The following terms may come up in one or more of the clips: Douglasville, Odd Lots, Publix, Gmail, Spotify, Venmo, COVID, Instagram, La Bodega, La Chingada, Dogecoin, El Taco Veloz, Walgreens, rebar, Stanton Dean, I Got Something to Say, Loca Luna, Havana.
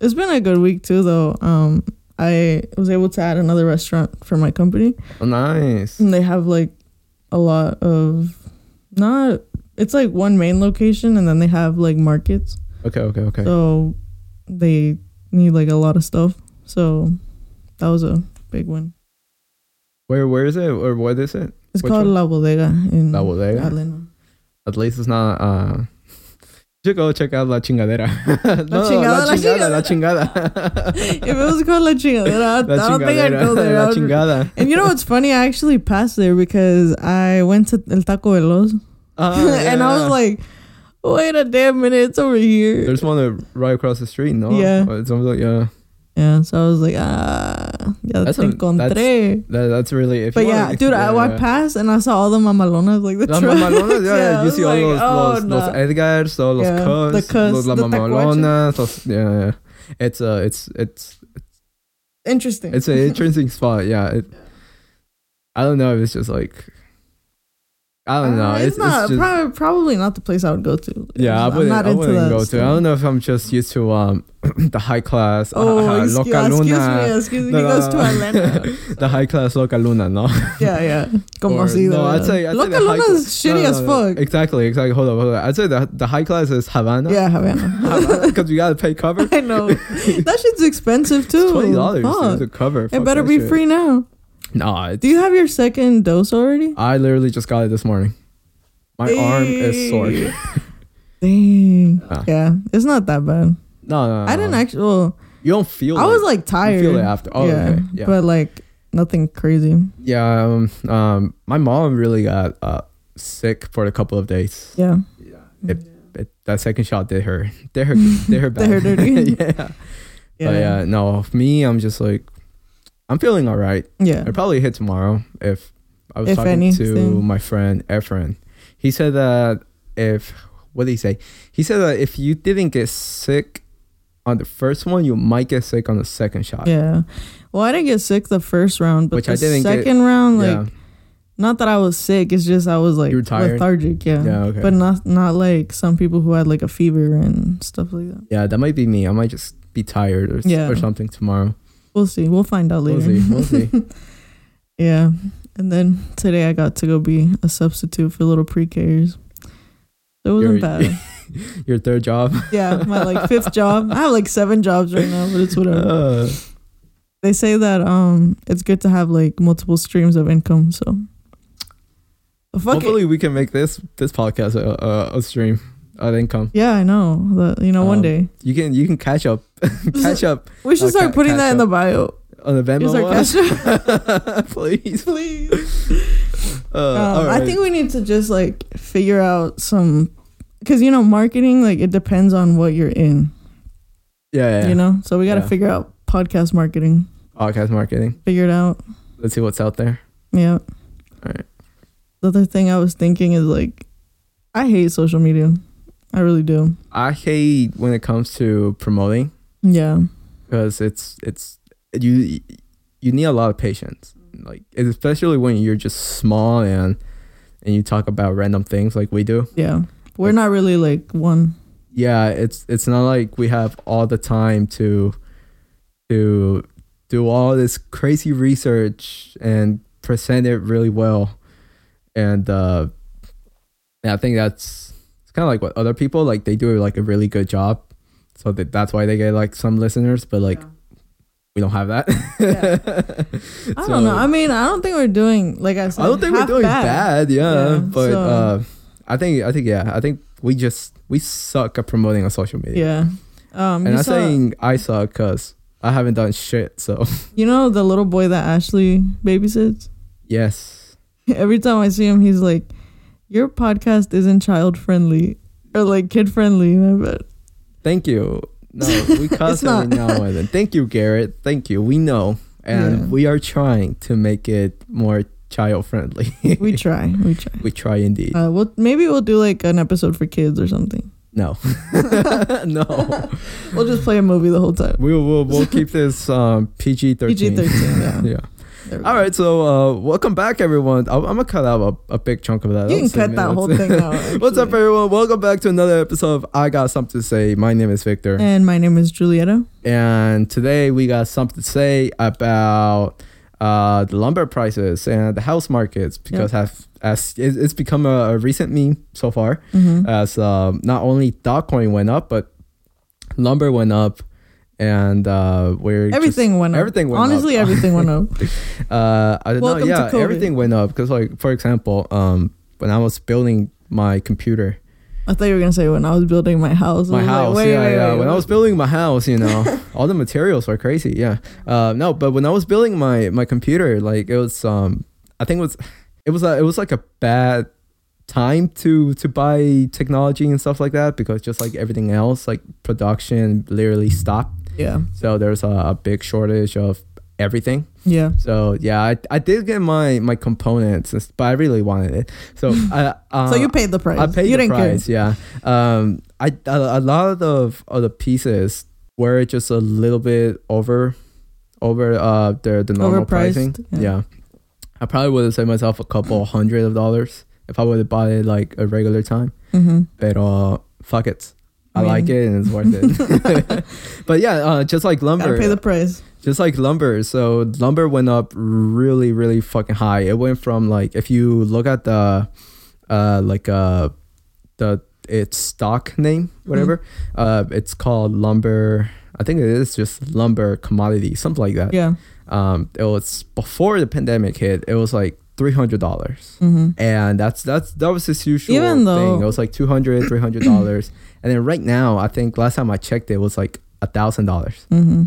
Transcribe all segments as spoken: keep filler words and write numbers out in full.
It's been a good week too, though. Um, I was able to add another restaurant for my company. Oh, nice. And they have like a lot of not. It's like one main location, and then they have like markets. Okay, okay, okay. So they need like a lot of stuff. So that was a big one. Where where is it or what is it? It's Which called one? La Bodega in La Bodega. Atlanta. At least it's not. Uh, you should go check out La Chingadera. La, no, chingada, la Chingada, La Chingada. La Chingada. If it was called La Chingadera, la I don't think I'd go there. La Chingada. And you know what's funny? I actually passed there because I went to El Taco Veloz. Uh, yeah. And I was like, wait a damn minute, it's over here. There's one right across the street, no? Yeah. It's almost like, yeah. Yeah, so I was like, ah, ya that's te a, encontré. That's, that, that's really if But you yeah, want, dude, yeah. I walked past and I saw all the mamalonas, like the Las trucks. mamalonas, yeah, yeah. You see like, all those, oh, los, no. los Edgars, so los yeah, cus, the cus, los la mamalonas. Los, yeah, yeah. It's, uh, it's, it's, it's... Interesting. It's an interesting spot, yeah. It, I don't know if it's just like... I don't know. Uh, it's, it's not it's just, probably, probably not the place I would go to. Yeah, I'm not I into wouldn't that go to. I don't know if I'm just used to um the high class oh, uh, uh, excuse, Loca Luna. Excuse me, excuse me. No, he goes no, to Atlanta. The high class Loca Luna, no? Yeah, yeah. Como or, así, no, I'd say, I'd Loca say Luna is shitty no, as no, fuck. Exactly, exactly. Hold up, hold up. I'd say the the high class is Havana. Yeah, Havana. Because you gotta pay cover. I know. That shit's expensive too. It's Twenty dollars to cover. It better be shit. free now. Nah, do you have your second dose already? I literally just got it this morning. My Dang. arm is sore. Dang. Yeah. yeah, it's not that bad. No, no, no I didn't no. actually. Well, you don't feel. I it. was like tired. You feel it after. Oh, yeah, okay. Yeah, but like nothing crazy. Yeah. Um. um my mom really got uh sick for a couple of days. Yeah. Yeah. It, yeah. It, that second shot did her. Did her. Did her bad. Did her dirty. yeah. Yeah. But yeah. No, me, I'm just like. I'm feeling all right. Yeah. I'll probably hit tomorrow if I was if talking anything. to my friend, Efren. He said that if, what did he say? He said that if you didn't get sick on the first one, you might get sick on the second shot. Yeah. Well, I didn't get sick the first round, but Which the I didn't second get, round, like, yeah. not that I was sick. It's just I was, like, lethargic. Yeah. Yeah, okay. But not, not like some people who had, like, a fever and stuff like that. Yeah, that might be me. I might just be tired or, yeah. or something tomorrow. We'll see. We'll find out later. We'll see. We'll see. Yeah. And then today I got to go be a substitute for little pre-Kers. It wasn't your, bad. Your third job? Yeah. My like fifth job. I have like seven jobs right now, but it's whatever. Uh, they say that um, it's good to have like multiple streams of income. So Fuck hopefully it. we can make this this podcast a, a, a stream. Of income. Yeah, I know. That, you know, um, one day you can you can catch up, catch up. We should uh, start ca- putting that in the bio on the Venmo. please, please. Uh, um, right. I think we need to just like figure out some, because you know, marketing like it depends on what you're in. Yeah, yeah. You know, so we got to yeah. figure out podcast marketing. Podcast marketing. Figure it out. Let's see what's out there. Yeah. All right. The other thing I was thinking is like, I hate social media. I really do. I hate when it comes to promoting. Yeah. Because it's it's you you need a lot of patience. Like especially when you're just small and and you talk about random things like we do. Yeah. We're it's, not really like one. Yeah, it's it's not like we have all the time to to do all this crazy research and present it really well. And uh and I think that's it's kind of like what other people like they do like a really good job, so that that's why they get like some listeners, but like yeah. we don't have that. yeah. I so, don't know. I mean, I don't think we're doing like I said. I don't think we're doing bad. bad yeah, yeah, but so. uh, I think I think yeah, I think we just we suck at promoting on social media. Yeah, um, and I'm saying I suck because I haven't done shit. So you know the little boy that Ashley babysits. Yes. Every time I see him, he's like. Your podcast isn't child friendly or like kid friendly, I bet. Thank you. No, we cuss every now and then. Thank you, Garrett. Thank you. We know. And yeah. we are trying to make it more child friendly. we try. We try. We try indeed. Uh, well, maybe we'll do like an episode for kids or something. No. no. We'll just play a movie the whole time. We will we'll, we'll keep this um, P G thirteen. P G thirteen, yeah. yeah. All right, so uh, welcome back, everyone. I'm, I'm gonna cut out a, a big chunk of that. You can cut that whole thing out. What's up, everyone? Welcome back to another episode of I Got Something to Say. My name is Victor, and my name is Julieta. And today we got something to say about uh, the lumber prices and the house markets because yep. have as it's become a, a recent meme so far. Mm-hmm. As um, not only Dogecoin went up, but lumber went up. And uh, we're everything just, went up. Everything went Honestly, up. everything went up. uh, I don't Welcome know. Yeah, to COVID. Everything went up because, like, for example, um, when I was building my computer, I thought you were gonna say when I was building my house. My house, like, wait, yeah, wait, yeah. Wait, when wait. I was building my house, you know, all the materials were crazy. Yeah, uh, no, but when I was building my my computer, like, it was, um, I think it was, it was, a, it was like a bad time to to buy technology and stuff like that because just like everything else, like production literally stopped. Yeah. So there's a, a big shortage of everything. Yeah. So yeah, I, I did get my, my components, but I really wanted it. So I uh, so you paid the price. I paid you the price. Care. Yeah. Um. I a, a lot of the of the pieces were just a little bit over, over uh the the normal Overpriced, pricing. Yeah. yeah. I probably would have saved myself a couple hundred of dollars if I would have bought it like a regular time. Mm-hmm. But uh, fuck it. I, I mean. like it and it's worth it. But yeah, uh, just like lumber. Gotta pay the price. Just like lumber. So lumber went up really, really fucking high. It went from like, if you look at the, uh, like uh, the its stock name, whatever, mm-hmm. uh, it's called lumber. I think it is just lumber commodity, something like that. Yeah. Um, it was before the pandemic hit. It was like three hundred dollars mm-hmm. and that's that's that was his usual Even though- thing. It was like two hundred dollars three hundred dollars and then right now I think last time I checked it was like a thousand dollars. Mm-hmm.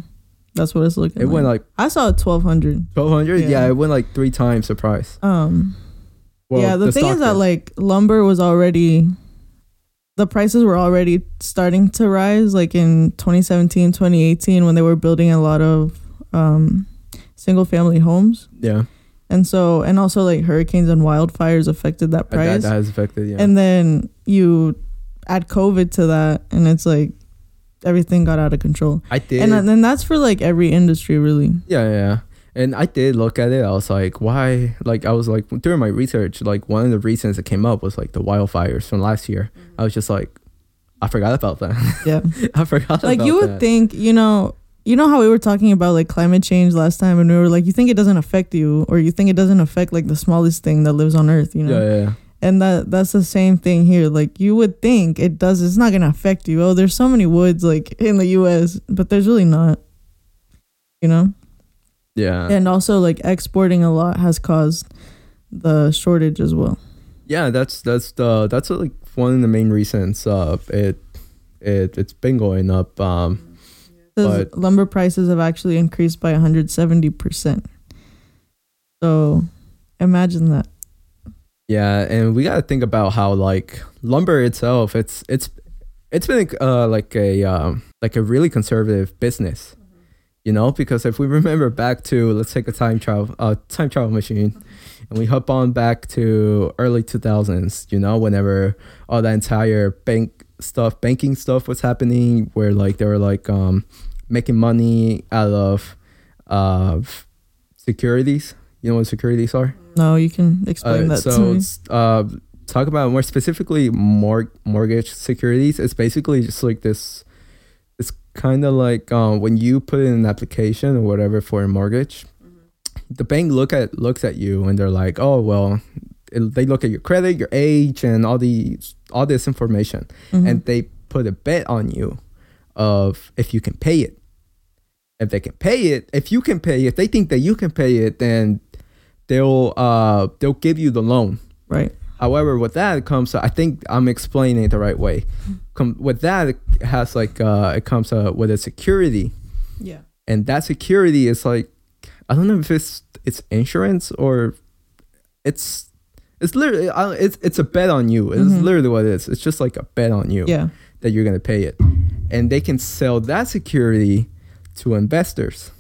That's what it's looking it like. It went like I saw twelve hundred twelve hundred yeah. yeah, it went like three times the price. Um well, yeah, the, the thing is that like lumber was already the prices were already starting to rise like in twenty seventeen, twenty eighteen when they were building a lot of um single family homes. Yeah. And so, and also like hurricanes and wildfires affected that price. That, that has affected, yeah. And then you add COVID to that and it's like everything got out of control. I did. And then that's for like every industry really. Yeah, yeah. And I did look at it. I was like, why? Like I was like, during my research, like one of the reasons that came up was like the wildfires from last year. Mm-hmm. I was just like, I forgot about that. Yeah. I forgot like about that. Like you would that. think, you know... You know how we were talking about like climate change last time and we were like, you think it doesn't affect you or you think it doesn't affect like the smallest thing that lives on earth, you know? Yeah, yeah, yeah. And that that's the same thing here. Like you would think it does. It's not going to affect you. Oh, there's so many woods like in the U S, but there's really not, you know? Yeah. And also like exporting a lot has caused the shortage as well. Yeah, that's that's the that's like one of the main reasons uh, it, it, it's been going up. Um But lumber prices have actually increased by one hundred seventy percent. So imagine that. Yeah, and we got to think about how like lumber itself, it's it's it's been uh, like a um, like a really conservative business. Mm-hmm. You know, because if we remember back to let's take a time travel uh, time travel machine mm-hmm. and we hop on back to early two thousands, you know, whenever all that entire bank stuff banking stuff was happening where like they were like um making money out of uh securities. You know what securities are? No, you can explain uh, that so to me. uh talk about more specifically more mortgage securities. It's basically just like this, it's kind of like um when you put in an application or whatever for a mortgage, mm-hmm. the bank look at looks at you and they're like, oh well, they look at your credit, your age, and all the all this information, mm-hmm. and they put a bet on you of if you can pay it. If they can pay it, if you can pay, if they think that you can pay it, then they'll uh they'll give you the loan. Right. However, with that comes, I think I'm explaining it the right way. Come with that, it has like uh it comes uh, with a security. Yeah. And that security is like, I don't know if it's it's insurance or it's. It's literally, it's it's a bet on you. It's mm-hmm. literally what it is. It's just like a bet on you yeah. that you're going to pay it. And they can sell that security to investors.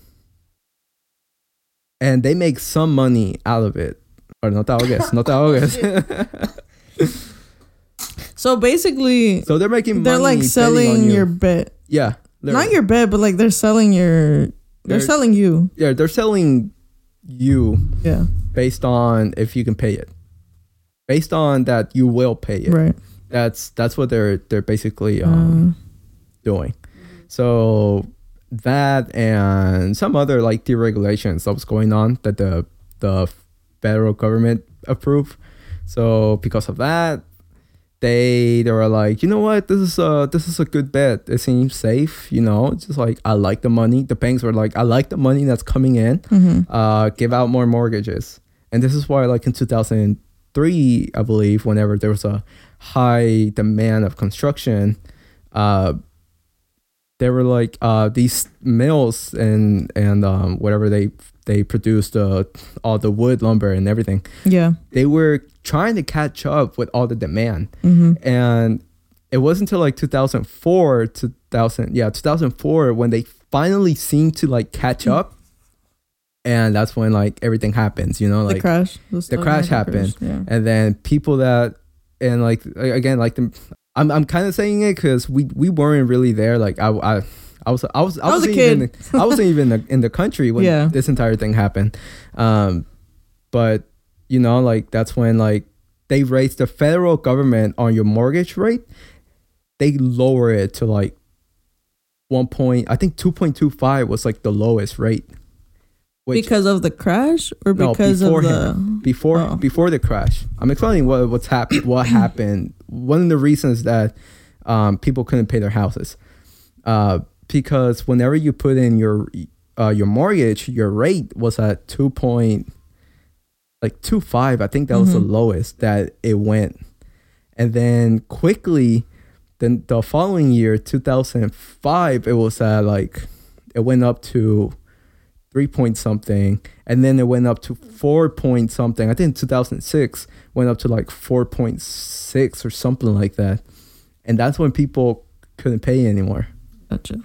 And they make some money out of it. Or no te ahogues, no te ahogues. So basically, so they're making money. They're like selling you. your bet. Yeah. Not your bet, but like they're selling your, they're, they're selling you. Yeah, they're selling you yeah. based on if you can pay it. Based on that you will pay it. Right. That's that's what they're they're basically um, mm. doing. So that and some other like deregulations that was going on that the the federal government approved. So because of that, they they were like, you know what, this is a this is a good bet. It seems safe, you know. It's just like I like the money. The banks were like, I like the money that's coming in. Mm-hmm. Uh, give out more mortgages, and this is why like in two thousand three, I believe, whenever there was a high demand of construction, uh, they were like uh, these mills and and um, whatever they they produced uh, all the wood, lumber, and everything. Yeah, they were trying to catch up with all the demand, mm-hmm. and it wasn't until like two thousand four, two thousand, yeah, two thousand four when they finally seemed to like catch up, and that's when like everything happens. You know, like the crash, the, the crash happened, crash, yeah. and then people that and like again, like the. I'm I'm kind of saying it because we, we weren't really there. Like I, I, I was I was I, I was wasn't a kid. Even I wasn't even in the, in the country when yeah. this entire thing happened, um, but you know like that's when like they raised the federal government on your mortgage rate. They lower it to like one point. I think two point two five was like the lowest rate. Which, because of the crash or because no, of the before oh. before the crash. I'm explaining what what's happened. What happened? One of the reasons that um, people couldn't pay their houses, uh, because whenever you put in your uh, your mortgage, your rate was at two point like two five. I think that was mm-hmm. the lowest that it went, and then quickly, then the following year, two thousand five, it was at like it went up to. Three point something, and then it went up to four point something. I think in two thousand six went up to like four point six or something like that, and that's when people couldn't pay anymore. Gotcha.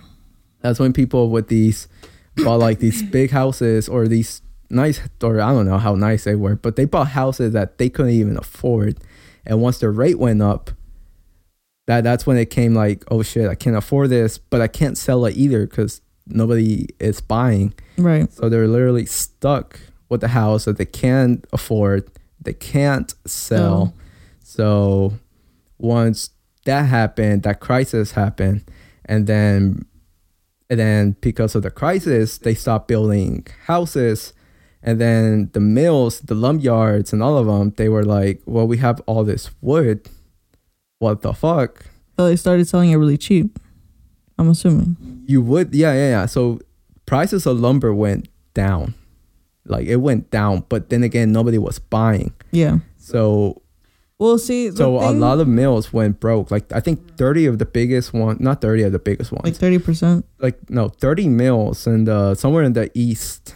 That's when people with these bought like these big houses or these nice, or I don't know how nice they were, but they bought houses that they couldn't even afford, and once their rate went up, that that's when it came like, oh shit, I can't afford this, but I can't sell it either because nobody is buying. Right. So they're literally stuck with the house that they can't afford, they can't sell. Oh. So once that happened, that crisis happened, and then and then because of the crisis, they stopped building houses, and then the mills, the lump yards, and all of them, they were like, well, we have all this wood. What the fuck? So they started selling it really cheap, I'm assuming. You would, yeah, yeah, yeah. So prices of lumber went down, like it went down, but then again, nobody was buying. Yeah. So, well, see, so thing, a lot of mills went broke. Like I think thirty of the biggest ones, not thirty of the biggest ones, like thirty percent. Like no, thirty mills and uh, somewhere in the east,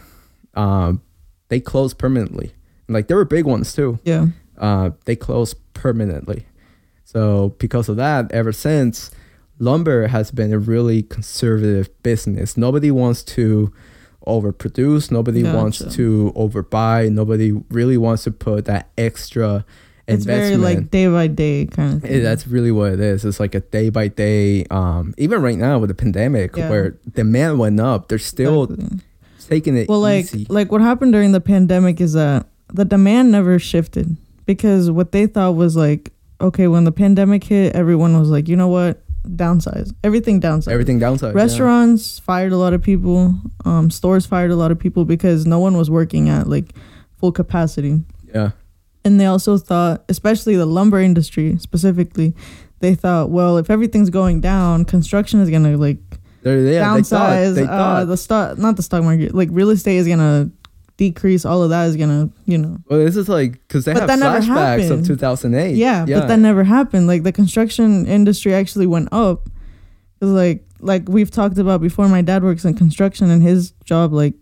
um, they closed permanently. And, like there were big ones too. Yeah. Uh, they closed permanently. So because of that, ever since. Lumber has been a really conservative business. Nobody wants to overproduce. Nobody gotcha. wants to overbuy. Nobody really wants to put that extra it's investment. It's very like day by day kind of thing. It, that's really what it is. It's like a day by day. Um, even right now with the pandemic yeah. where demand went up, they're still exactly. taking it well, easy. Like, like what happened during the pandemic is that the demand never shifted because what they thought was like, okay, when the pandemic hit, everyone was like, you know what? downsize everything downsized everything downsized restaurants yeah. fired a lot of people, um stores fired a lot of people because no one was working at like full capacity. Yeah. And they also thought, especially the lumber industry specifically, they thought, well, if everything's going down, construction is gonna like yeah, downsize they thought, they thought. Uh, the stock not the stock market like real estate is gonna decrease, all of that is gonna, you know. Well, this is like because they but have flashbacks of two thousand eight. Yeah, yeah, but that never happened. Like the construction industry actually went up. Cause like like we've talked about before, my dad works in construction and his job like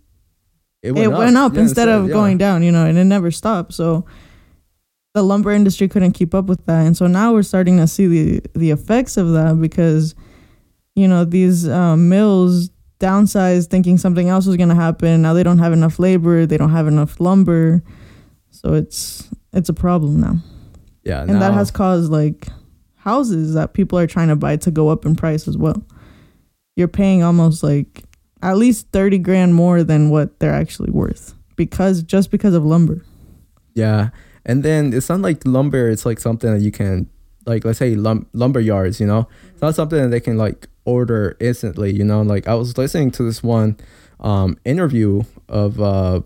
it went it up, went up yeah, instead of yeah. going down, you know, and it never stopped. So the lumber industry couldn't keep up with that, and so now we're starting to see the the effects of that because you know these uh, mills. Downsized thinking something else was going to happen. Now they don't have enough labor, they don't have enough lumber, so it's it's a problem now. Yeah. And now, that has caused like houses that people are trying to buy to go up in price as well. You're paying almost like at least thirty grand more than what they're actually worth because just because of lumber. Yeah. And then it's not like lumber. It's like something that you can, like, let's say lum- lumber yards, you know, mm-hmm. It's not something that they can like order instantly, you know, like I was listening to this one um, interview of uh,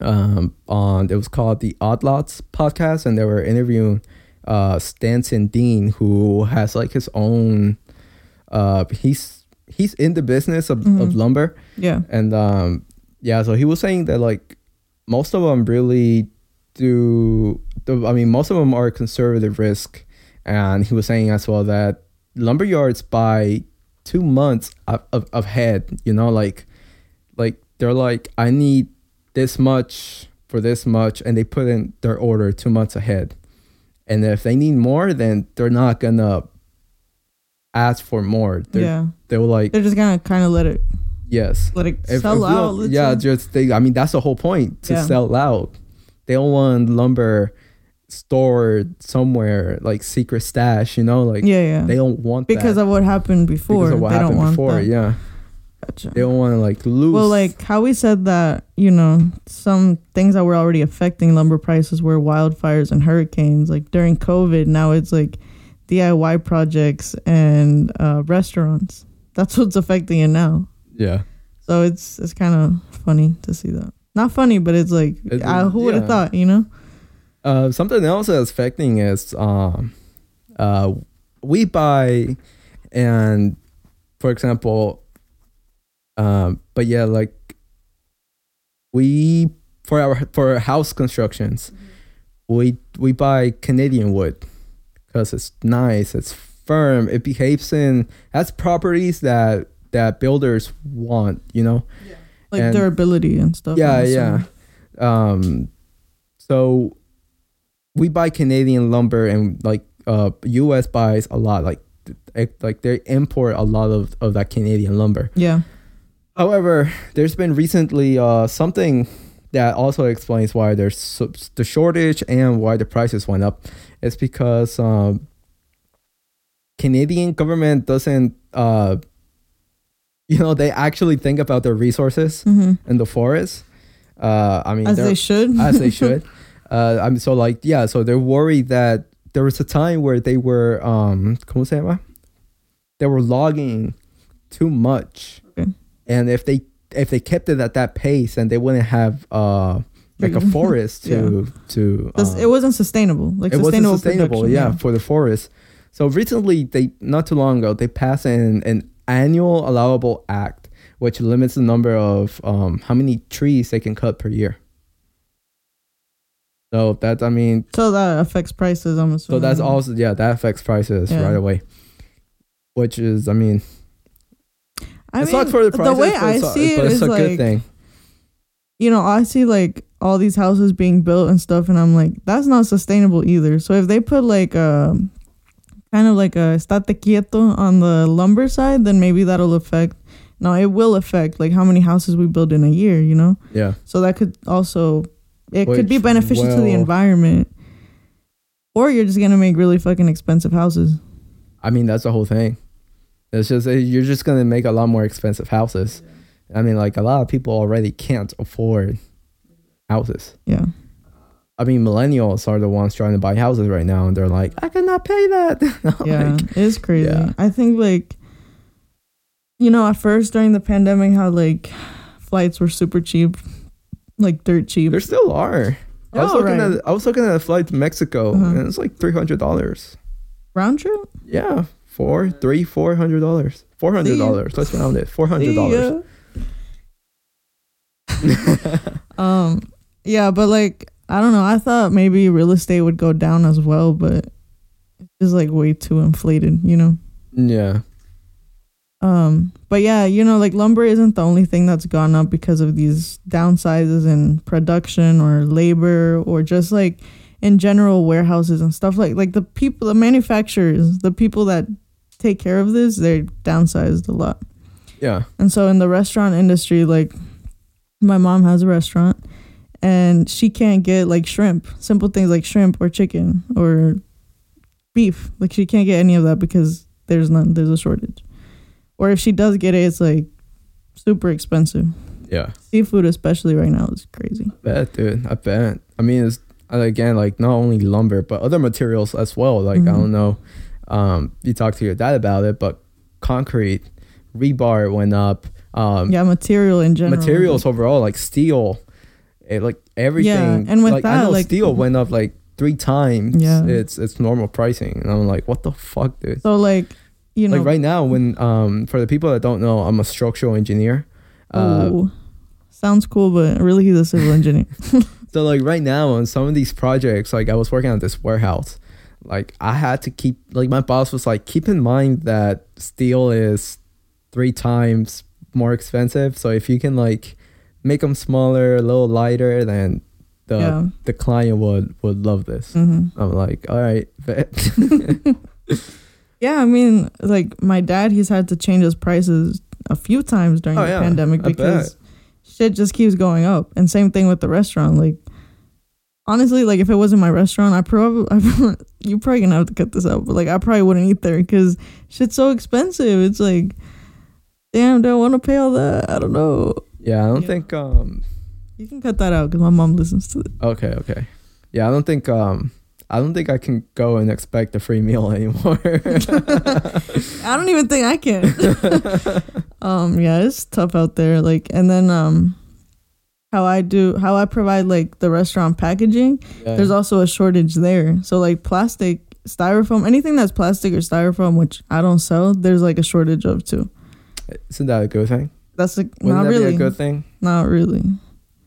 um, on it was called the Odd Lots podcast. And they were interviewing uh, Stanton Dean, who has like his own. Uh, he's he's in the business of, mm-hmm. of lumber. Yeah. And um, yeah, so he was saying that like most of them really do. I mean, most of them are conservative risk, and he was saying as well that lumber yards buy two months of, of, of head, you know, like like they're like, I need this much for this much, and they put in their order two months ahead, and if they need more, then they're not gonna ask for more. They're, yeah, they were like, they're just gonna kind of let it. Yes, let it if, sell if out. Look, yeah, just they. I mean, that's the whole point, to yeah. sell out. They don't want lumber stored somewhere like secret stash, you know, like yeah, yeah. They don't want because that. of what happened before. Because of what they happened don't want before, that. yeah. Gotcha. They don't want to like lose. Well, like how we said that, you know, some things that were already affecting lumber prices were wildfires and hurricanes. Like during COVID, now it's like D I Y projects and uh, restaurants. That's what's affecting it now. Yeah. So it's it's kind of funny to see that. Not funny, but it's like, it, I, who yeah. would have thought, you know? Uh, something else that's affecting is um, uh, we buy and, for example, um, but yeah, like we, for our for house constructions, mm-hmm. we we buy Canadian wood because it's nice, it's firm, it behaves in, that's properties that, that builders want, you know? Yeah. Like and durability and stuff. Yeah, yeah. Um, so we buy Canadian lumber, and like uh, U S buys a lot. Like, like they import a lot of, of that Canadian lumber. Yeah. However, there's been recently uh, something that also explains why there's so, the shortage and why the prices went up. It's because um, Canadian government doesn't. Uh, You know, they actually think about their resources mm-hmm. in the forest. Uh, I mean, as they should. As they should. Uh, I'm so like, yeah, so they're worried that there was a time where they were, um, ¿cómo se llama? They were logging too much. Okay. And if they if they kept it at that pace, then they wouldn't have uh, like a forest to... yeah. to um, it wasn't sustainable. Like it sustainable wasn't sustainable, yeah, yeah, for the forest. So recently, they not too long ago, they passed an... an annual allowable act, which limits the number of um how many trees they can cut per year. So that's I mean so that affects prices, I'm assuming. So that's also yeah that affects prices yeah. right away, which is I mean I it's mean, not for the prices, the way I see it is a like, good thing. You know, I see like all these houses being built and stuff, and I'm like, that's not sustainable either. So if they put like um kind of like a estate quieto on the lumber side, then maybe that'll affect. No, it will affect like how many houses we build in a year, you know? Yeah. So that could also, it Which, could be beneficial well, to the environment. Or you're just going to make really fucking expensive houses. I mean, that's the whole thing. It's just, you're just going to make a lot more expensive houses. Yeah. I mean, like a lot of people already can't afford houses. Yeah. I mean, millennials are the ones trying to buy houses right now, and they're like, I cannot pay that. Yeah, like, it's crazy. Yeah. I think, like, you know, at first during the pandemic, how, like, flights were super cheap, like, dirt cheap. There still are. Oh, I was looking right. at I was looking at a flight to Mexico, uh-huh. and it's like three hundred dollars. Round trip? Yeah, four, three, four hundred dollars. four hundred dollars, let's round it, four hundred dollars. um, yeah, but, like... I don't know. I thought maybe real estate would go down as well, but it's just like way too inflated, you know? Yeah. Um, but yeah, you know, like lumber isn't the only thing that's gone up because of these downsizes in production or labor or just like in general warehouses and stuff like like the people, the manufacturers, the people that take care of this, they're downsized a lot. Yeah. And so in the restaurant industry, like my mom has a restaurant. And she can't get like shrimp, simple things like shrimp or chicken or beef. Like she can't get any of that because there's none, there's a shortage. Or if she does get it, it's like super expensive. Yeah. Seafood especially right now is crazy. I bet, dude. I bet. I mean, it's again, like, not only lumber, but other materials as well. Like, mm-hmm. I don't know. Um, you talked to your dad about it, but concrete, rebar went up. Um, yeah, material in general. Materials overall, like steel, it, like everything. Yeah, and with like, that, I know like steel went up like three times. Yeah. It's it's normal pricing, and I'm like, what the fuck, dude? So like, you know, like right now, when um for the people that don't know, I'm a structural engineer. Uh, Ooh, sounds cool, but really he's a civil engineer. So like right now on some of these projects, like I was working on this warehouse. Like I had to keep, like my boss was like, keep in mind that steel is three times more expensive. So if you can like make them smaller, a little lighter, then the yeah. the client would, would love this. Mm-hmm. I'm like, all right, bet. Yeah, I mean, like my dad, he's had to change his prices a few times during oh, the yeah, pandemic because shit just keeps going up. And same thing with the restaurant. Like, honestly, like if it wasn't my restaurant, I probably, I, you're probably gonna have to cut this out, but like I probably wouldn't eat there because shit's so expensive. It's like, damn, do I want to pay all that? I don't know. Yeah, I don't yeah. think. Um, you can cut that out because my mom listens to it. Okay, okay. Yeah, I don't think. Um, I don't think I can go and expect a free meal anymore. I don't even think I can. um, yeah, it's tough out there. Like, and then um, how I do, how I provide like the restaurant packaging. Yeah. There's also a shortage there. So like plastic, styrofoam, anything that's plastic or styrofoam, which I don't sell, there's like a shortage of too. Isn't that a good thing? That's a, not that really be a good thing. Not really.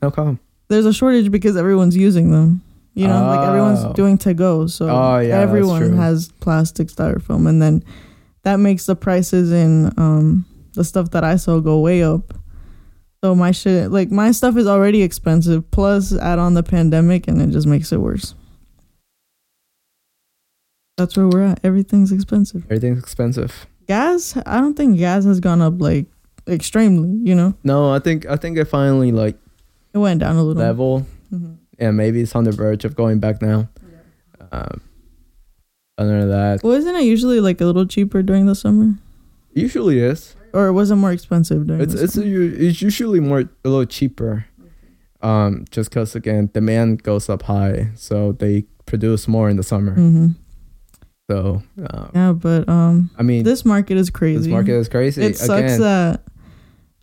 No problem. There's a shortage because everyone's using them. You know, oh. like everyone's doing to go, so oh, yeah, everyone has plastic styrofoam, and then that makes the prices in um, the stuff that I sell go way up. So my shit, like my stuff, is already expensive. Plus, add on the pandemic, and it just makes it worse. That's where we're at. Everything's expensive. Everything's expensive. Gas, I don't think gas has gone up like extremely, you know? No, I think I think it finally like it went down a little level, mm-hmm. and maybe it's on the verge of going back now. Yeah. Um, other than that, well, isn't it usually like a little cheaper during the summer? Usually is, or was it more expensive during? It's the it's summer? A, it's usually more a little cheaper, um, just because again demand goes up high, so they produce more in the summer. Mm-hmm. So um, yeah, but um, I mean, this market is crazy. This market is crazy. It sucks Again. that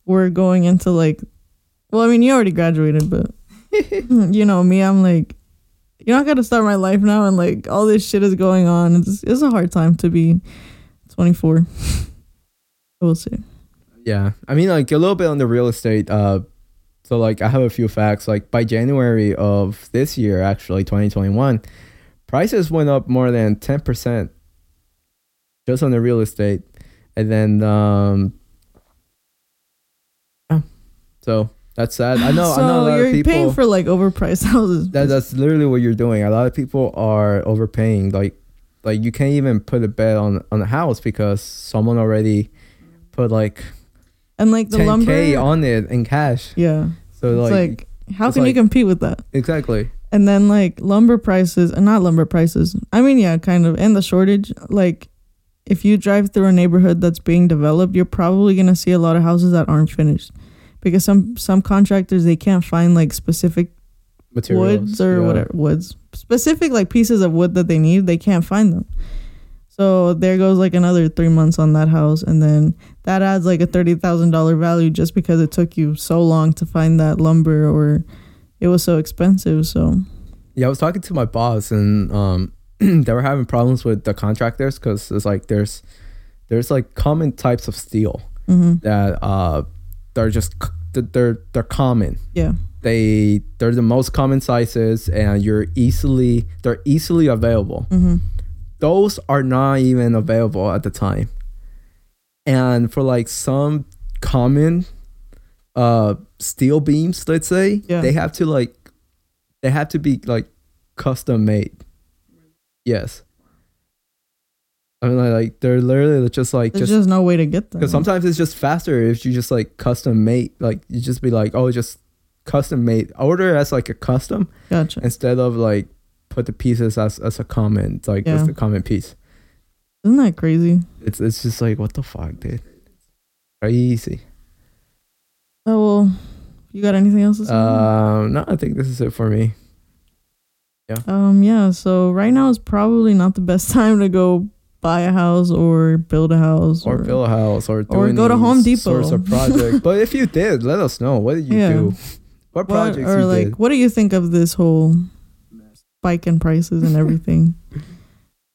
we're going into like, well, I mean, you already graduated, but you know me, I'm like, you know, I got to start my life now, and like all this shit is going on. It's it's a hard time to be twenty-four. We'll see. Yeah, I mean, like a little bit on the real estate. Uh, so like I have a few facts. Like by January of this year, actually, twenty twenty-one. Prices went up more than ten percent just on the real estate. And then, um, yeah. So that's sad. I know, so I know a lot of people. So you're paying for like overpriced houses. That, that's literally what you're doing. A lot of people are overpaying. Like, like you can't even put a bet on, on a house because someone already put like, and like the lumber on it in cash. Yeah. So like, it's like how can like, you compete with that? Exactly. And then like lumber prices, and not lumber prices, I mean, yeah, kind of, and the shortage, like if you drive through a neighborhood that's being developed, you're probably going to see a lot of houses that aren't finished because some, some contractors, they can't find like specific materials, woods or yeah. whatever, woods, specific like pieces of wood that they need. They can't find them. So there goes like another three months on that house. And then that adds like a thirty thousand dollars value just because it took you so long to find that lumber or it was so expensive. So yeah, I was talking to my boss, and um they were having problems with the contractors because it's like there's there's like common types of steel, mm-hmm. that uh they're just they're they're common. Yeah, they they're the most common sizes, and you're easily they're easily available. Mm-hmm. Those are not even available at the time, and for like some common uh steel beams, let's say, yeah. they have to like they have to be like custom made. Yes, I mean, like they're literally just like there's just, just no way to get them, because sometimes it's just faster if you just like custom made, like you just be like, oh, just custom made, order as like a custom, gotcha, instead of like put the pieces as as a common, like just yeah. a common piece. Isn't that crazy? It's it's just like, what the fuck, dude? Crazy. Oh well, You got anything else to say? Um, no, I think this is it for me. Yeah. Um. Yeah. So right now is probably not the best time to go buy a house or build a house or, or build a house or or go to Home Depot. Source a project. But if you did, let us know. What did you yeah. do? What, what projects or you like? Did? What do you think of this whole spike in prices and everything?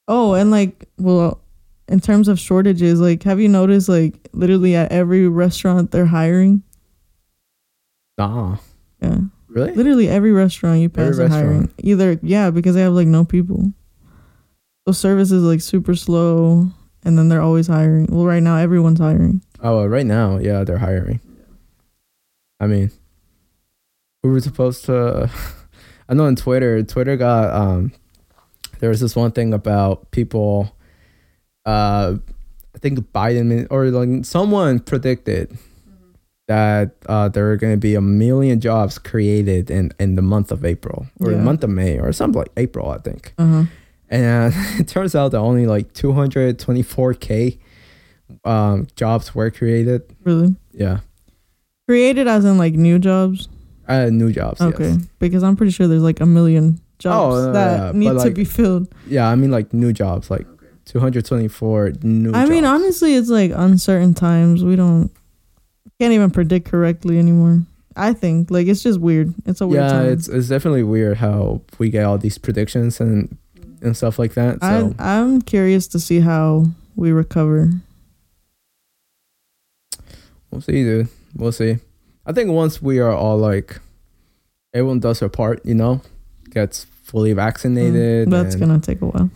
Oh, and like, well, in terms of shortages, like, have you noticed, like, literally at every restaurant they're hiring? Nah. Yeah. Really? Literally every restaurant you pass is hiring. Either, yeah, because they have, like, no people. So service is, like, super slow, and then they're always hiring. Well, right now, everyone's hiring. Oh, uh, right now, yeah, they're hiring. I mean, we were supposed to... I know on Twitter, Twitter got... um. There was this one thing about people, uh, I think Biden or like someone predicted mm-hmm. that uh, there are going to be a million jobs created in, in the month of April or yeah. the month of May or something like April, I think. Uh-huh. And it turns out that only like two hundred twenty-four thousand um, jobs were created. Really? Yeah. Created as in like new jobs? Uh, new jobs, okay. Yes. Because I'm pretty sure there's like a million jobs oh, no, that yeah, need like, to be filled. Yeah, I mean like new jobs, like okay. two hundred twenty-four new I jobs. I mean, honestly, it's like uncertain times. We don't, can't even predict correctly anymore. I think like it's just weird. It's a weird yeah, time. Yeah, it's, it's definitely weird how we get all these predictions and and stuff like that. So. I, I'm curious to see how we recover. We'll see, dude. We'll see. I think once we are all like, everyone does their part, you know? Gets fully vaccinated. Mm, that's gonna take a while.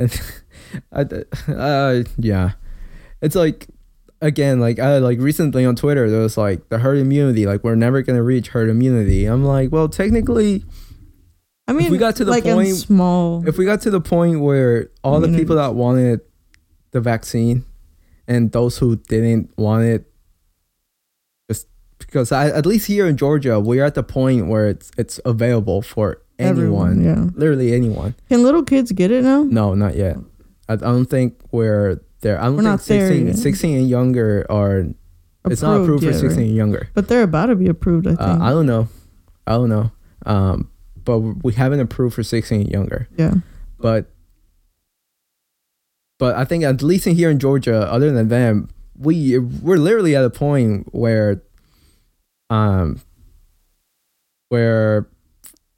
And I, uh, yeah, it's like again, like I like recently on Twitter, there was like the herd immunity. Like we're never gonna reach herd immunity. I'm like, well, technically, I mean, if we got to the like point. Small if we got to the point where all immunity. The people that wanted the vaccine and those who didn't want it. Because I, at least here in Georgia, we're at the point where it's it's available for anyone, everyone, yeah. Literally anyone. Can little kids get it now? No, not yet. I, I don't think we're there. I don't we're think not sixteen, sixteen and younger are. Approved, it's not approved yet, for sixteen right? and younger. But they're about to be approved. I think. Uh, I don't know. I don't know. Um, but we haven't approved for sixteen and younger. Yeah. But. But I think at least in here in Georgia, other than them, we we're literally at a point where. Um, where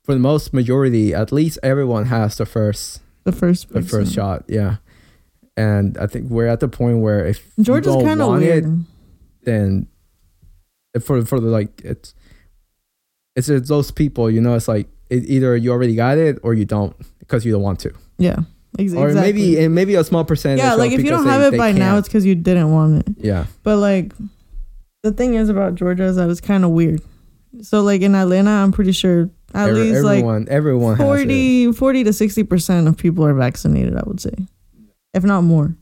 for the most majority, at least everyone has the first, the first, person. the first shot. Yeah, and I think we're at the point where if Georgia's you don't want weird. it, then for for the like it's it's those people. You know, it's like it, either you already got it or you don't because you don't want to. Yeah, exactly. Or maybe and maybe a small percentage. Yeah, like if you don't have they, it by now, it's because you didn't want it. Yeah, but like. The thing is about Georgia is that it's kind of weird. So, like, in Atlanta, I'm pretty sure at Every, least, everyone, like, everyone forty, forty to sixty percent of people are vaccinated, I would say. If not more.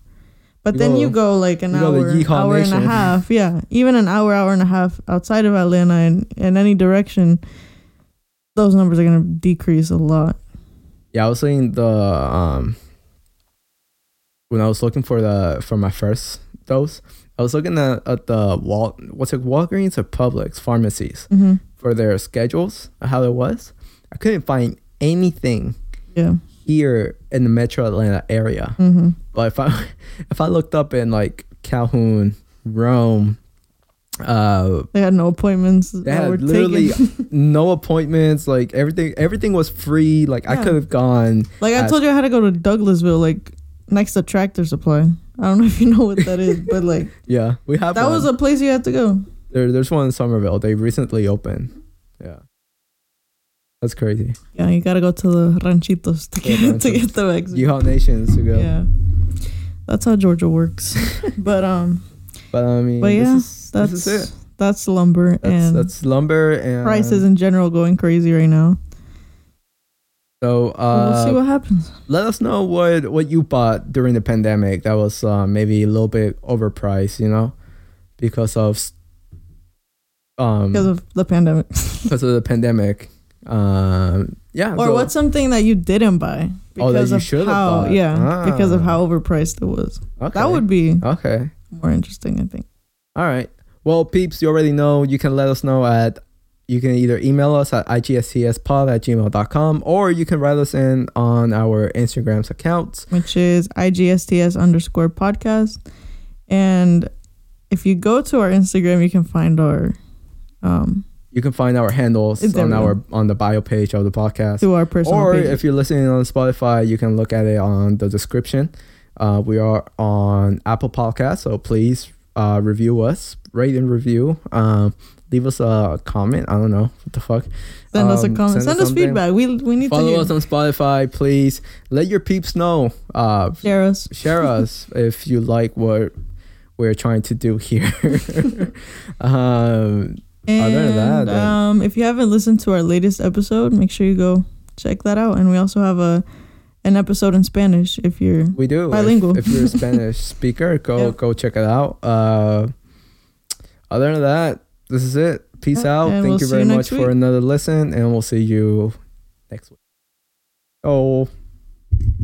But you then go, you go, like, an hour, hour and a half. Yeah. Even an hour, hour and a half outside of Atlanta and in any direction, those numbers are going to decrease a lot. Yeah, I was saying the... um when I was looking for the for my first dose... I was looking at, at the Wal, what's it, Walgreens or Publix pharmacies mm-hmm. for their schedules, how it was. I couldn't find anything yeah. here in the Metro Atlanta area. Mm-hmm. But if I if I looked up in like Calhoun, Rome, uh, they had no appointments. They had were literally no appointments. Like everything, everything was free. Like yeah. I could have gone. Like I at, told you, I had to go to Douglasville. Like. Next to Tractor Supply. I don't know if you know what that is, but like... yeah, we have That one. was a place you had to go. There, There's one in Somerville. They recently opened. Yeah. That's crazy. Yeah, you gotta go to the ranchitos to, yeah, get, ranchitos. to get the vaccine. Yeehaw Nations to go. Yeah. That's how Georgia works. but, um... But, I mean... But, yeah, this is, that's, this is it. That's lumber that's, and... That's lumber and... Prices in general going crazy right now. So uh, we'll see what happens. Let us know what, what you bought during the pandemic that was uh, maybe a little bit overpriced, you know, because of um because of the pandemic. because of the pandemic, um, yeah. Or so, what's something that you didn't buy? Because oh, that you should have bought. Yeah, ah. because of how overpriced it was. Okay. That would be okay. More interesting, I think. All right. Well, peeps, you already know. You can let us know at, you can either email us at I G S T S pod at gmail dot com, or you can write us in on our Instagram's accounts, which is I G S T S underscore podcast. And if you go to our Instagram, you can find our, um, you can find our handles on our on the bio page of the podcast. To our personal Or pages. If you're listening on Spotify, you can look at it on the description. Uh, we are on Apple Podcasts, so please uh, review us, rate and review. Um, leave us a comment. I don't know what the fuck. Send um, us a comment. Send, send us, us feedback. We we need Follow to Follow us on Spotify, please. Let your peeps know. Uh, share us. Share us if you like what we're trying to do here. um, and other than that, then, um, if you haven't listened to our latest episode, make sure you go check that out. And we also have a an episode in Spanish if you're we do bilingual. If, if you're a Spanish speaker, go yep. go check it out. Uh, other than that, this is it. Peace yeah, out. Thank we'll you very you much week. for another listen, and we'll see you next week. Oh.